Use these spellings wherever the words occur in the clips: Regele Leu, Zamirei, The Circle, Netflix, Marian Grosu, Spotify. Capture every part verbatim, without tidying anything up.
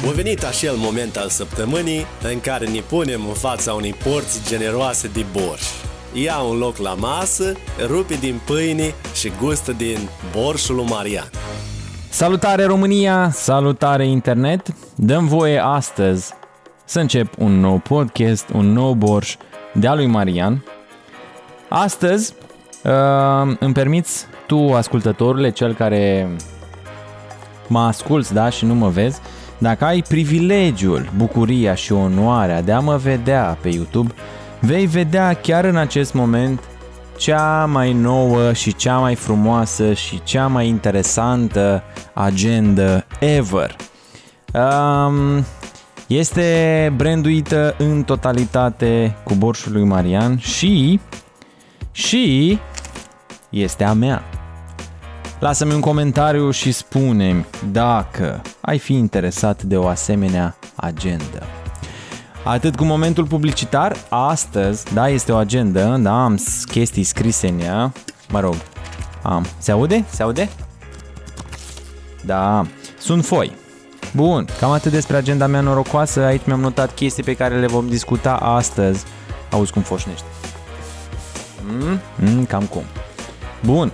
A venit acel moment al săptămânii în care ne punem în fața unei porții generoase de borș. Ia un loc la masă, rupe din pâine și gustă din borșul lui Marian. Salutare România, salutare internet! Dăm voie astăzi să încep un nou podcast, un nou borș de-a lui Marian. Astăzi îmi permiți tu, ascultătorule, cel care mă asculți, da, și nu mă vezi, dacă ai privilegiul, bucuria și onoarea de a mă vedea pe YouTube, vei vedea chiar în acest moment cea mai nouă și cea mai frumoasă și cea mai interesantă agendă ever. Um, este branduită în totalitate cu borșul lui Marian și, și este a mea. Lasă-mi un comentariu și spune-mi dacă ai fi interesat de o asemenea agendă. Atât cu momentul publicitar, astăzi, da, este o agendă, da, am chestii scrise în ea, mă rog, am. Se aude? Se aude? Da, sunt foi. Bun, cam atât despre agenda mea norocoasă, aici mi-am notat chestii pe care le vom discuta astăzi. Auzi cum foșnește. Mm? Mm, cam cum. Bun.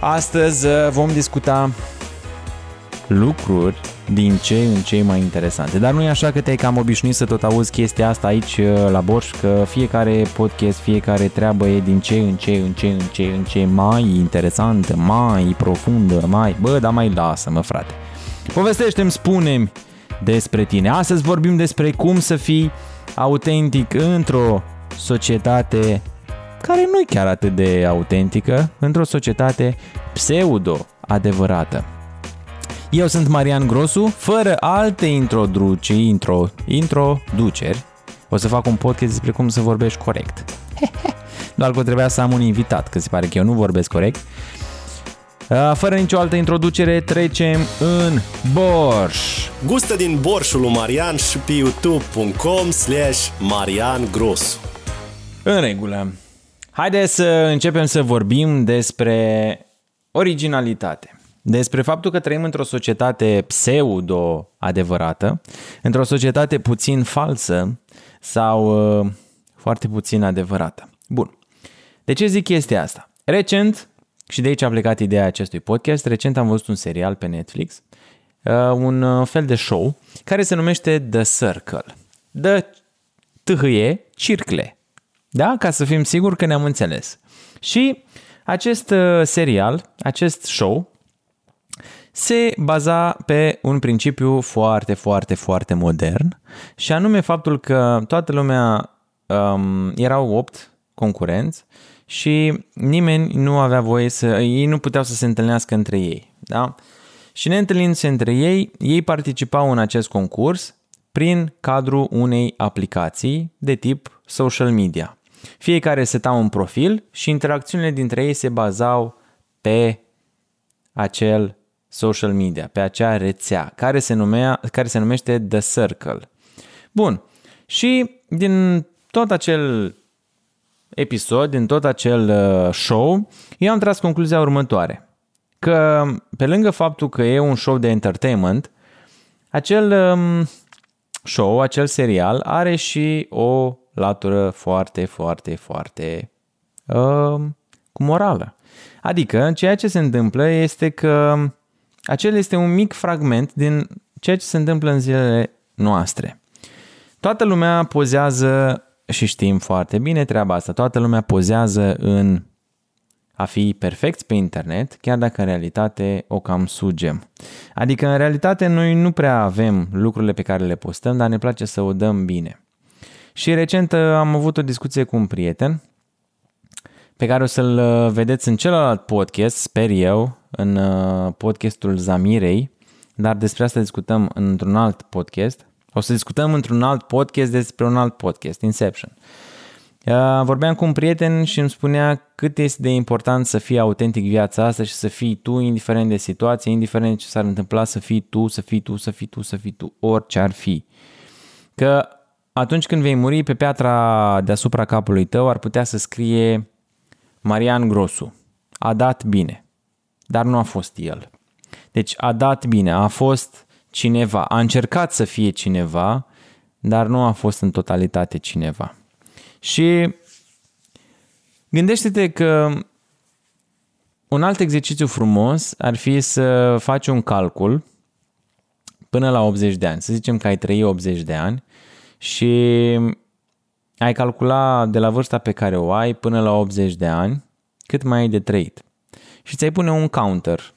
Astăzi vom discuta lucruri din ce în ce mai interesante. Dar nu e așa că te-ai cam obișnuit să tot auzi chestia asta aici la Borș, că fiecare podcast, fiecare treabă e din ce în ce în ce în ce în ce mai interesantă, mai profundă, mai... Bă, dar mai lasă-mă, frate. Povestește-mi, spune-mi despre tine. Astăzi vorbim despre cum să fii autentic într-o societate care nu e chiar atât de autentică, într-o societate pseudo-adevărată. Eu sunt Marian Grosu, fără alte introduceri, intro, introduceri, o să fac un podcast despre cum să vorbești corect. Doar că trebuia să am un invitat, că se pare că eu nu vorbesc corect. Fără nicio altă introducere, trecem în borș. Gustă din borșul lui Marian și pe youtube.com slash Marian Grosu. În regulă. Haideți să începem să vorbim despre originalitate, despre faptul că trăim într-o societate pseudo-adevărată, într-o societate puțin falsă sau uh, foarte puțin adevărată. Bun. De ce zic chestia asta? Recent, și de aici a plecat ideea acestui podcast, recent am văzut un serial pe Netflix, uh, un fel de show care se numește The Circle. The tâhâie, circle. Da? Ca să fim siguri că ne-am înțeles. Și acest serial, acest show, se baza pe un principiu foarte, foarte, foarte modern și anume faptul că toată lumea, um, erau opt concurenți și nimeni nu avea voie să, ei nu puteau să se întâlnească între ei. Da? Și neîntâlnindu-se între ei, ei participau în acest concurs prin cadrul unei aplicații de tip social media. Fiecare seta un profil și interacțiunile dintre ei se bazau pe acel social media, pe acea rețea care se numea, care se numește The Circle. Bun. Și din tot acel episod, din tot acel show, eu am tras concluzia următoare. Că pe lângă faptul că e un show de entertainment, acel show, acel serial, are și o latură foarte, foarte, foarte uh, cu morală. Adică, ceea ce se întâmplă este că acel este un mic fragment din ceea ce se întâmplă în zilele noastre. Toată lumea pozează, și știm foarte bine treaba asta, toată lumea pozează în a fi perfecți pe internet, chiar dacă în realitate o cam sugem. Adică, în realitate, noi nu prea avem lucrurile pe care le postăm, dar ne place să o dăm bine. Și recent am avut o discuție cu un prieten pe care o să-l vedeți în celălalt podcast, sper eu, în podcastul Zamirei, dar despre asta discutăm într-un alt podcast. O să discutăm într-un alt podcast despre un alt podcast, Inception. Vorbeam cu un prieten și îmi spunea cât este de important să fii autentic viața asta și să fii tu, indiferent de situație, indiferent de ce s-ar întâmpla, să fii tu, să fii tu, să fii tu, să fii tu, orice ar fi. Că atunci când vei muri, pe piatra deasupra capului tău ar putea să scrie Marian Grosu. A dat bine, dar nu a fost el. Deci a dat bine, a fost cineva, a încercat să fie cineva, dar nu a fost în totalitate cineva. Și gândește-te că un alt exercițiu frumos ar fi să faci un calcul până la optzeci de ani. Să zicem că ai trăit optzeci de ani și ai calcula de la vârsta pe care o ai până la optzeci de ani cât mai ai de trăit. Și ți-ai pune un counter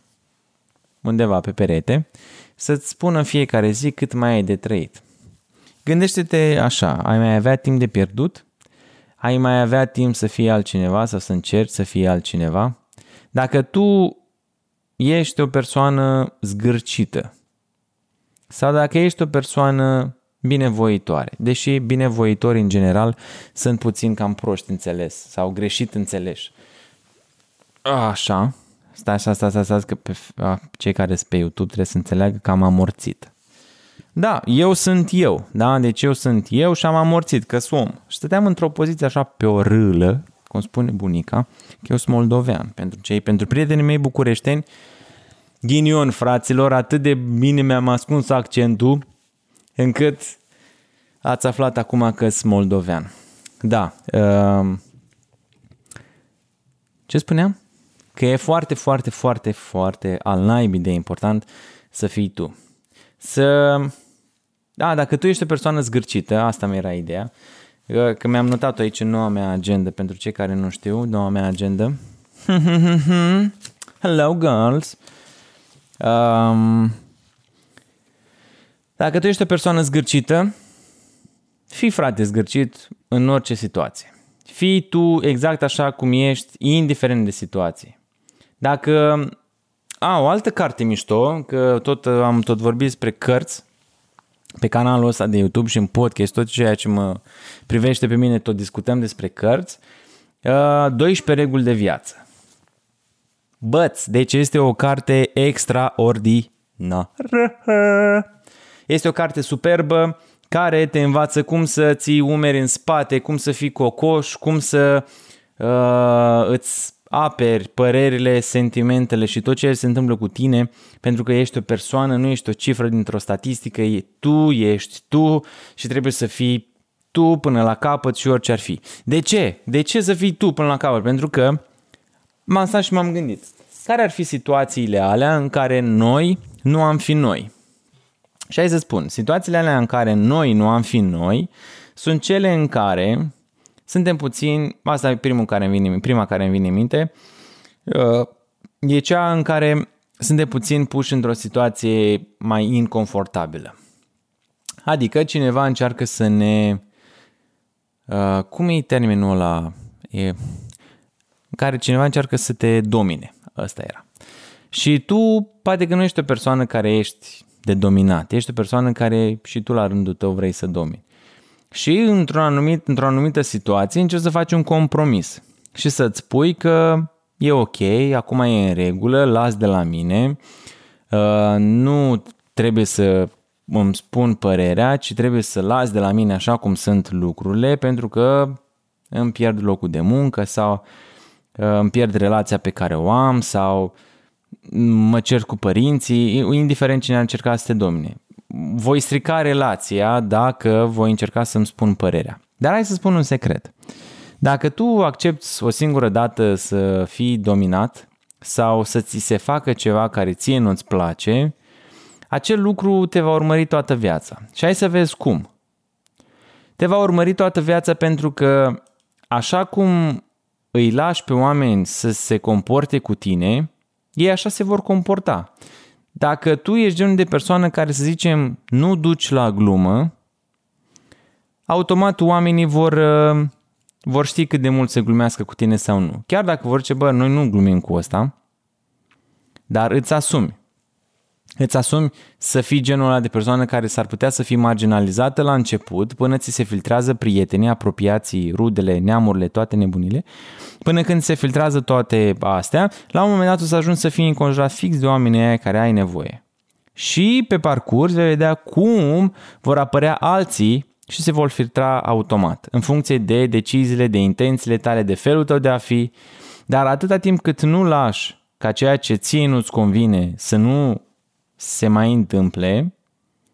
undeva pe perete să-ți spună în fiecare zi cât mai ai de trăit. Gândește-te așa, ai mai avea timp de pierdut? Ai mai avea timp să fie altcineva sau să încerci să fie altcineva? Dacă tu ești o persoană zgârcită sau dacă ești o persoană binevoitoare, deși binevoitorii în general sunt puțin cam proști înțeles sau greșit înțeleși. Așa, stai, stai, stai, stai, stai că pe, a, cei care sunt pe YouTube trebuie să înțeleagă că am amorțit. Da, eu sunt eu, da? Deci eu sunt eu și am amorțit, că sunt om. Și stăteam într-o poziție așa pe o râlă, cum spune bunica, că eu sunt moldovean. Pentru cei, pentru prietenii mei bucureșteni, ghinion fraților, atât de bine mi-am ascuns accentul, încât ați aflat acum că sunt moldovean. Da, uh, ce spuneam? Că e foarte, foarte, foarte, foarte al naibii de important să fii tu. Să... Da, dacă tu ești o persoană zgârcită, asta mi era ideea, că mi-am notat-o aici în noua mea agendă, pentru cei care nu știu, noua mea agendă. Hello, girls! Um... Dacă tu ești o persoană zgârcită, fii frate zgârcit în orice situație. Fii tu exact așa cum ești, indiferent de situație. Dacă... A, o altă carte mișto, că tot am tot vorbit despre cărți pe canalul ăsta de YouTube și în podcast, tot ceea ce mă privește pe mine, tot discutăm despre cărți, doisprezece reguli de viață. Băț, deci este o carte extraordinară. Este o carte superbă care te învață cum să ții umeri în spate, cum să fii cocoș, cum să uh, îți aperi părerile, sentimentele și tot ce se întâmplă cu tine, pentru că ești o persoană, nu ești o cifră dintr-o statistică, e tu, ești tu și trebuie să fii tu până la capăt și orice ar fi. De ce? De ce să fii tu până la capăt? Pentru că m-am stat și m-am gândit. Care ar fi situațiile alea în care noi nu am fi noi? Și hai să spun, situațiile alea în care noi nu am fi noi sunt cele în care suntem puțini, asta e primul care îmi vine, prima care îmi vine în minte, e cea în care suntem puțin puși într-o situație mai inconfortabilă. Adică cineva încearcă să ne... Cum e termenul ăla? E, în care cineva încearcă să te domine. Ăsta era. Și tu, poate că nu ești o persoană care ești de dominat. Ești o persoană care și tu la rândul tău vrei să domini. Și într-o anumit, într-o anumită situație încerci să faci un compromis și să-ți spui că e ok, acum e în regulă, las de la mine, nu trebuie să îmi spun părerea, ci trebuie să las de la mine așa cum sunt lucrurile, pentru că îmi pierd locul de muncă sau îmi pierd relația pe care o am sau mă cer cu părinții, indiferent cine ar încerca să te domine. Voi strica relația dacă voi încerca să-mi spun părerea. Dar hai să spun un secret. Dacă tu accepti o singură dată să fii dominat sau să ți se facă ceva care ție nu-ți place, acel lucru te va urmări toată viața. Și hai să vezi cum. Te va urmări toată viața pentru că așa cum îi lași pe oameni să se comporte cu tine, ei așa se vor comporta. Dacă tu ești genul de persoană care, să zicem, nu duci la glumă, automat oamenii vor, vor ști cât de mult se glumească cu tine sau nu. Chiar dacă vor zice, bă, noi nu glumim cu ăsta, dar îți asumi. Îți asumi să fii genul ăla de persoană care s-ar putea să fii marginalizată la început, până ți se filtrează prietenii, apropiații, rudele, neamurile, toate nebunile. Până când se filtrează toate astea, la un moment dat o să ajungi să fii înconjurat fix de oamenii aia care ai nevoie. Și pe parcurs vei vedea cum vor apărea alții și se vor filtra automat, în funcție de deciziile, de intențiile tale, de felul tău de a fi. Dar atâta timp cât nu lași ca ceea ce ție nu-ți convine să nu se mai întâmple,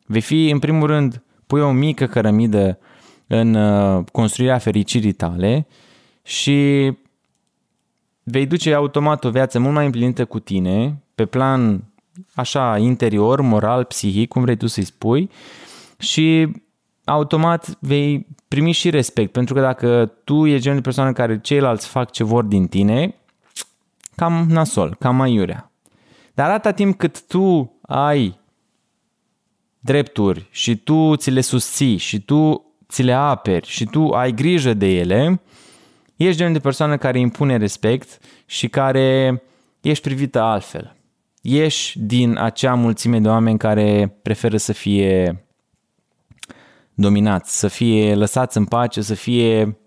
Vei fi, în primul rând, pui o mică cărămidă în construirea fericirii tale și vei duce automat o viață mult mai împlinită cu tine, pe plan așa interior, moral, psihic, cum vrei tu să-i spui, și automat vei primi și respect, pentru că dacă tu e genul de persoană în care ceilalți fac ce vor din tine, cam nasol, cam aiurea. Dar atâta timp cât tu ai drepturi și tu ți le susții și tu ți le aperi și tu ai grijă de ele, ești genul de persoană care impune respect și care ești privită altfel. Ești din acea mulțime de oameni care preferă să fie dominați, să fie lăsați în pace, să fie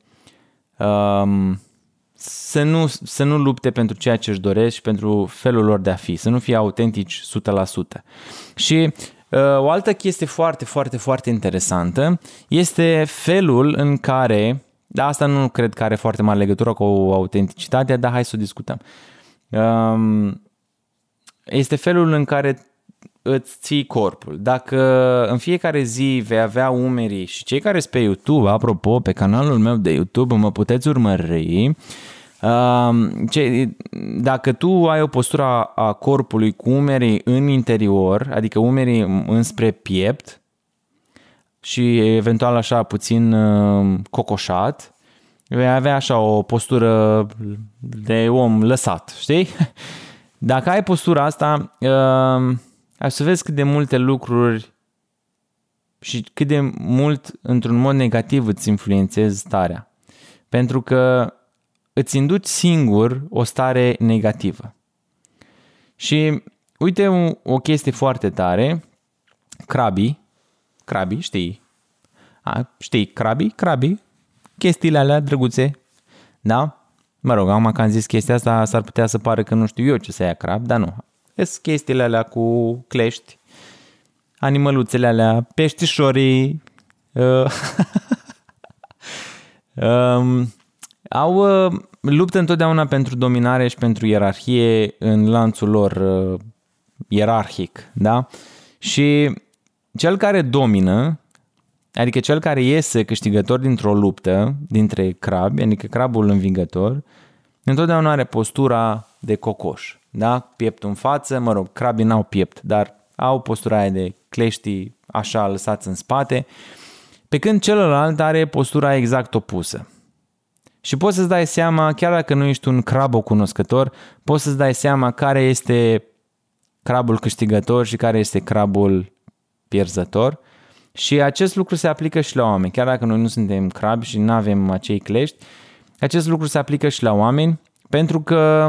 um, să, nu, să nu lupte pentru ceea ce își doresc și pentru felul lor de a fi, să nu fie autentici o sută la sută. Și uh, o altă chestie foarte, foarte, foarte interesantă este felul în care, dar asta nu cred că are foarte mare legătură cu autenticitatea, dar hai să o discutăm. Um, este felul în care îți ții corpul. Dacă în fiecare zi vei avea umerii, și cei care sunt pe YouTube, apropo, pe canalul meu de YouTube mă puteți urmări, um, ce, dacă tu ai o postură a corpului cu umerii în interior, adică umerii înspre piept și eventual așa puțin cocoșat, vei avea așa o postură de om lăsat, știi? Dacă ai postura asta, ai să vezi cât de multe lucruri și cât de mult, într-un mod negativ, îți influențezi starea. Pentru că îți induci singur o stare negativă. Și uite o chestie foarte tare, crabii, Krabi, știi? A, știi, Krabi, Krabi, chestiile alea drăguțe, da? Mă rog, acum că am zis chestia asta, s-ar putea să pară că nu știu eu ce să ia crab, dar nu. Sunt chestiile alea cu clești, animăluțele alea, peștișorii, uh, um, au uh, luptă întotdeauna pentru dominare și pentru ierarhie în lanțul lor uh, ierarhic, da? Și cel care domină, adică cel care iese câștigător dintr-o luptă, dintre crabi, adică crabul învingător, întotdeauna are postura de cocoș, da? Pieptul în față, mă rog, crabii n-au piept, dar au postura aia de cleștii așa lăsați în spate, pe când celălalt are postura exact opusă. Și poți să-ți dai seama, chiar dacă nu ești un crab cunoscător, poți să-ți dai seama care este crabul câștigător și care este crabul pierzător. Și acest lucru se aplică și la oameni. Chiar dacă noi nu suntem crabi și nu avem acei clești, acest lucru se aplică și la oameni, pentru că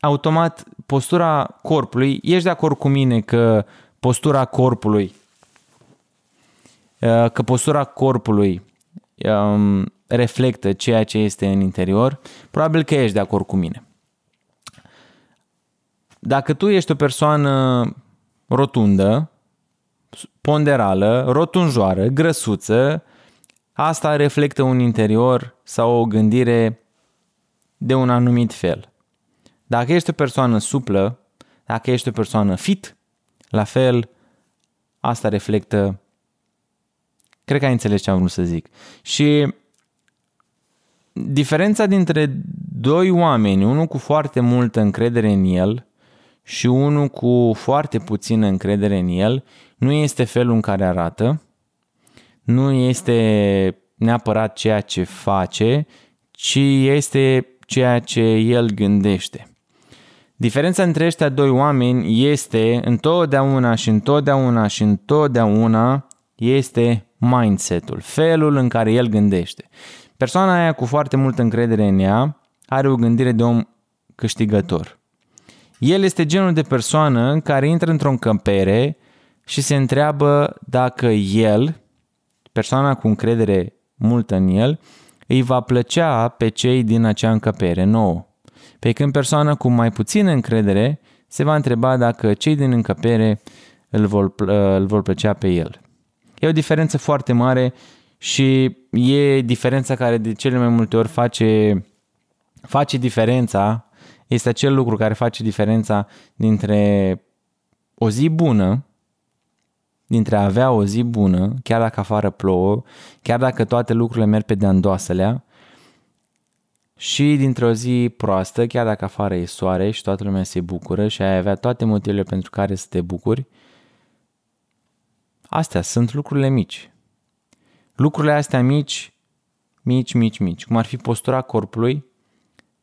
automat postura corpului, ești de acord cu mine că postura corpului că postura corpului reflectă ceea ce este în interior, probabil că ești de acord cu mine. Dacă tu ești o persoană rotundă, ponderală, rotunjoară, grăsuță, asta reflectă un interior sau o gândire de un anumit fel. Dacă ești o persoană suplă, dacă ești o persoană fit, la fel, asta reflectă... Cred că ai înțeles ce am vrut să zic. Și diferența dintre doi oameni, unul cu foarte multă încredere în el și unul cu foarte puțină încredere în el, nu este felul în care arată, nu este neapărat ceea ce face, ci este ceea ce el gândește. Diferența între ăștia doi oameni este întotdeauna și întotdeauna și întotdeauna este mindset-ul, felul în care el gândește. Persoana aia cu foarte multă încredere în ea are o gândire de om câștigător. El este genul de persoană care intră într-o încăpere și se întreabă dacă el, persoana cu încredere multă în el, îi va plăcea pe cei din acea încăpere nouă. Pe când persoana cu mai puțină încredere se va întreba dacă cei din încăpere îl vor, îl vor plăcea pe el. E o diferență foarte mare și e diferența care de cele mai multe ori face, face diferența, este acel lucru care face diferența dintre o zi bună dintre a avea o zi bună, chiar dacă afară plouă, chiar dacă toate lucrurile merg pe de-andoaselea, și dintr-o zi proastă, chiar dacă afară e soare și toată lumea se bucură și ai avea toate motivele pentru care să te bucuri. Astea sunt lucrurile mici. Lucrurile astea mici, mici, mici, mici, cum ar fi postura corpului,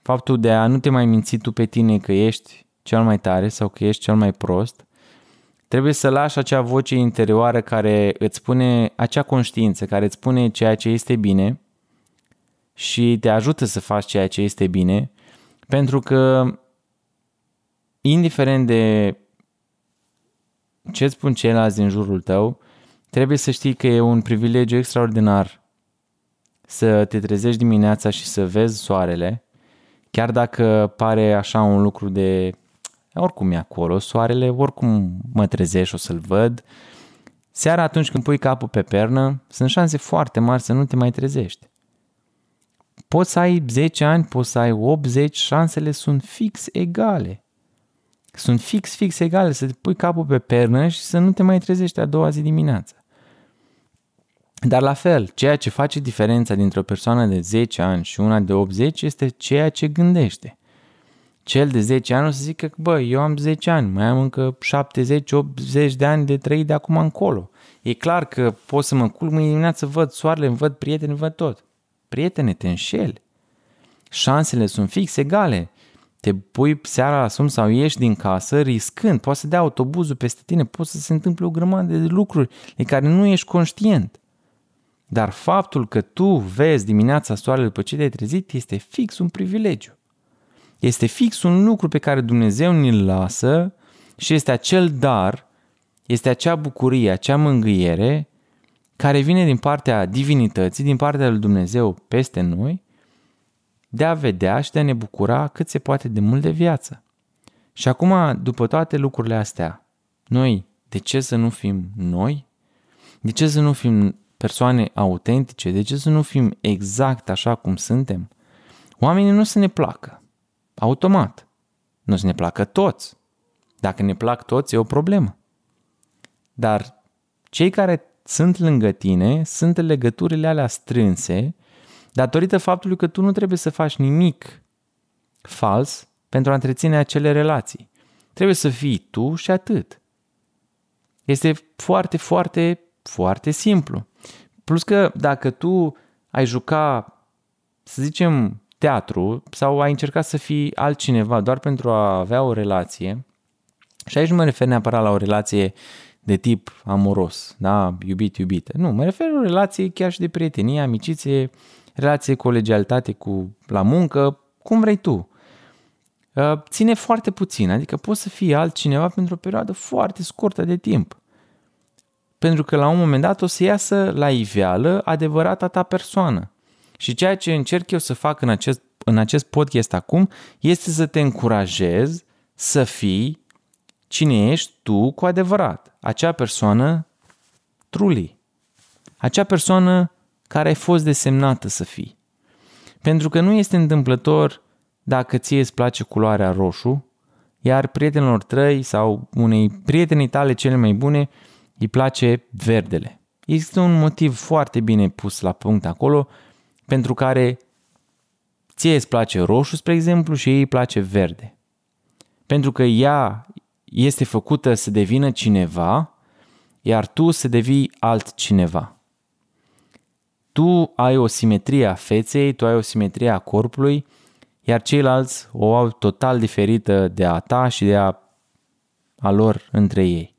faptul de a nu te mai minți tu pe tine că ești cel mai tare sau că ești cel mai prost, trebuie să lași acea voce interioară care îți spune, acea conștiință care îți spune ceea ce este bine și te ajută să faci ceea ce este bine, pentru că indiferent de ce îți spun ceilalți din jurul tău, trebuie să știi că e un privilegiu extraordinar să te trezești dimineața și să vezi soarele, chiar dacă pare așa un lucru de oricum e acolo, soarele, oricum mă trezești, o să-l văd. Seara atunci când pui capul pe pernă, sunt șanse foarte mari să nu te mai trezești. Poți să ai zece ani, poți să ai optzeci, șansele sunt fix egale. Sunt fix, fix egale să te pui capul pe pernă și să nu te mai trezești a doua zi dimineața. Dar la fel, ceea ce face diferența dintre o persoană de zece ani și una de optzeci este ceea ce gândește. Cel de zece ani o să zică că, bă, eu am zece ani, mai am încă șaptezeci optzeci de ani de trăit de acum încolo. E clar că pot să mă culc mâine dimineață, văd soarele, îmi văd prieteni, îmi văd tot. Prietene, te înșeli. Șansele sunt fix egale. Te pui seara la somn sau ieși din casă riscând, poate să dea autobuzul peste tine, poate să se întâmple o grămadă de lucruri de care nu ești conștient. Dar faptul că tu vezi dimineața soarele după ce te-ai trezit este fix un privilegiu. Este fix un lucru pe care Dumnezeu ni-l lasă și este acel dar, este acea bucurie, acea mângâiere care vine din partea divinității, din partea lui Dumnezeu peste noi, de a vedea și de a ne bucura cât se poate de mult de viață. Și acum, după toate lucrurile astea, noi, de ce să nu fim noi? De ce să nu fim persoane autentice? De ce să nu fim exact așa cum suntem? Oamenii nu se ne placă. Automat. Nu se ne placă toți. Dacă ne plac toți, e o problemă. Dar cei care sunt lângă tine, sunt legăturile alea strânse, datorită faptului că tu nu trebuie să faci nimic fals pentru a întreține acele relații. Trebuie să fii tu și atât. Este foarte, foarte, foarte simplu. Plus că dacă tu ai juca, să zicem, teatru sau ai încercat să fii altcineva doar pentru a avea o relație, și aici nu mă refer neapărat la o relație de tip amoros, da, iubit-iubită. Nu, mă refer la o relație chiar și de prietenie, amiciție, relație, colegialitate cu la muncă, cum vrei tu. Ține foarte puțin, adică poți să fii altcineva pentru o perioadă foarte scurtă de timp. Pentru că la un moment dat o să iasă la iveală adevărata ta persoană. Și ceea ce încerc eu să fac în acest, în acest podcast acum este să te încurajez să fii cine ești tu cu adevărat. Acea persoană truly. Acea persoană care ai fost desemnată să fii. Pentru că nu este întâmplător dacă ție îți place culoarea roșu, iar prietenilor tăi sau unei prietenii tale cele mai bune îi place verdele. Există un motiv foarte bine pus la punct acolo pentru care ție îți place roșu, spre exemplu, și ei îi place verde. Pentru că ea este făcută să devină cineva, iar tu să devii altcineva. Tu ai o simetrie a feței, tu ai o simetrie a corpului, iar ceilalți o au total diferită de a ta și de a, a lor între ei.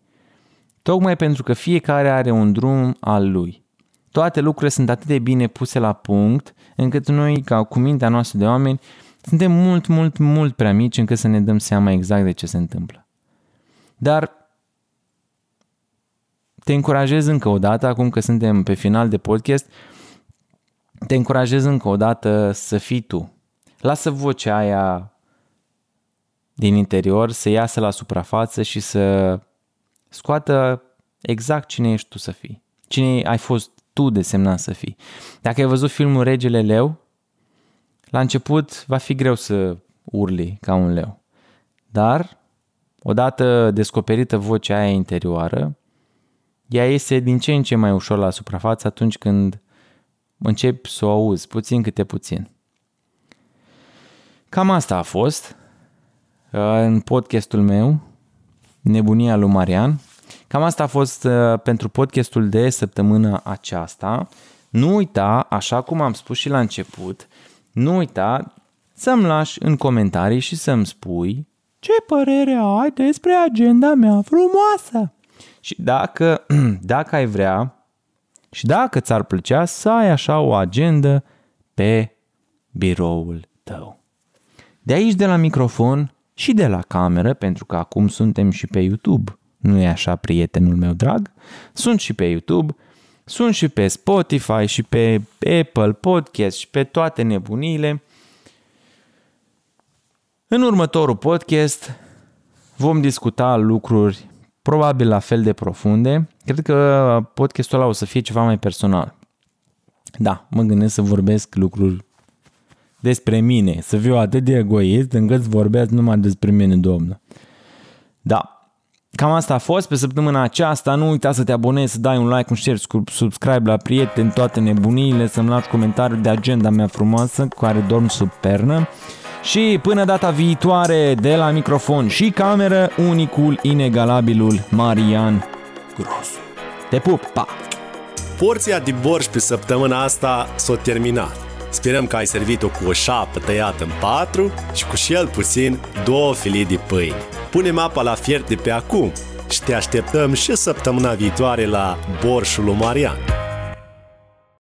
Tocmai pentru că fiecare are un drum al lui. Toate lucrurile sunt atât de bine puse la punct, încât noi, ca cu mintea noastră de oameni, suntem mult, mult, mult prea mici încât să ne dăm seama exact de ce se întâmplă. Dar te încurajez încă o dată, acum că suntem pe final de podcast, te încurajez încă o dată să fii tu. Lasă vocea aia din interior să iasă la suprafață și să scoată exact cine ești tu să fii. Cine ai fost tu desemnat să fii. Dacă ai văzut filmul Regele Leu, la început va fi greu să urli ca un leu. Dar, odată descoperită vocea aia interioară, ea iese din ce în ce mai ușor la suprafață atunci când începi să o auzi, puțin câte puțin. Cam asta a fost în podcastul meu, Nebunia lui Marian. Cam asta a fost pentru podcastul de săptămâna aceasta. Nu uita, așa cum am spus și la început, nu uita să-mi lași în comentarii și să-mi spui ce părere ai despre agenda mea frumoasă. Și dacă, dacă ai vrea și dacă ți-ar plăcea să ai așa o agendă pe biroul tău. De aici, de la microfon și de la cameră, pentru că acum suntem și pe YouTube, nu e așa, prietenul meu drag? Sunt și pe YouTube, sunt și pe Spotify și pe Apple Podcast și pe toate nebuniile. În următorul podcast vom discuta lucruri probabil la fel de profunde. Cred că podcastul ăla o să fie ceva mai personal. Da, mă gândesc să vorbesc lucruri despre mine, să fiu atât de egoist încât să vorbesc numai despre mine, domnule. Da, cam asta a fost pe săptămâna aceasta. Nu uita să te abonezi, să dai un like, un share, subscribe la prieteni, toate nebuniile, să-mi lași comentariul de agenda mea frumoasă cu care dorm sub pernă. Și până data viitoare, de la microfon și cameră, unicul, inegalabilul Marian Grosu. Te pup, pa! Porția de borș pe săptămâna asta s-a terminat. Sperăm că ai servit-o cu o șapă tăiată în patru și cu cel puțin două filii de pâine. Punem apa la fiert de pe acum și te așteptăm și săptămâna viitoare la borșul lui Marian.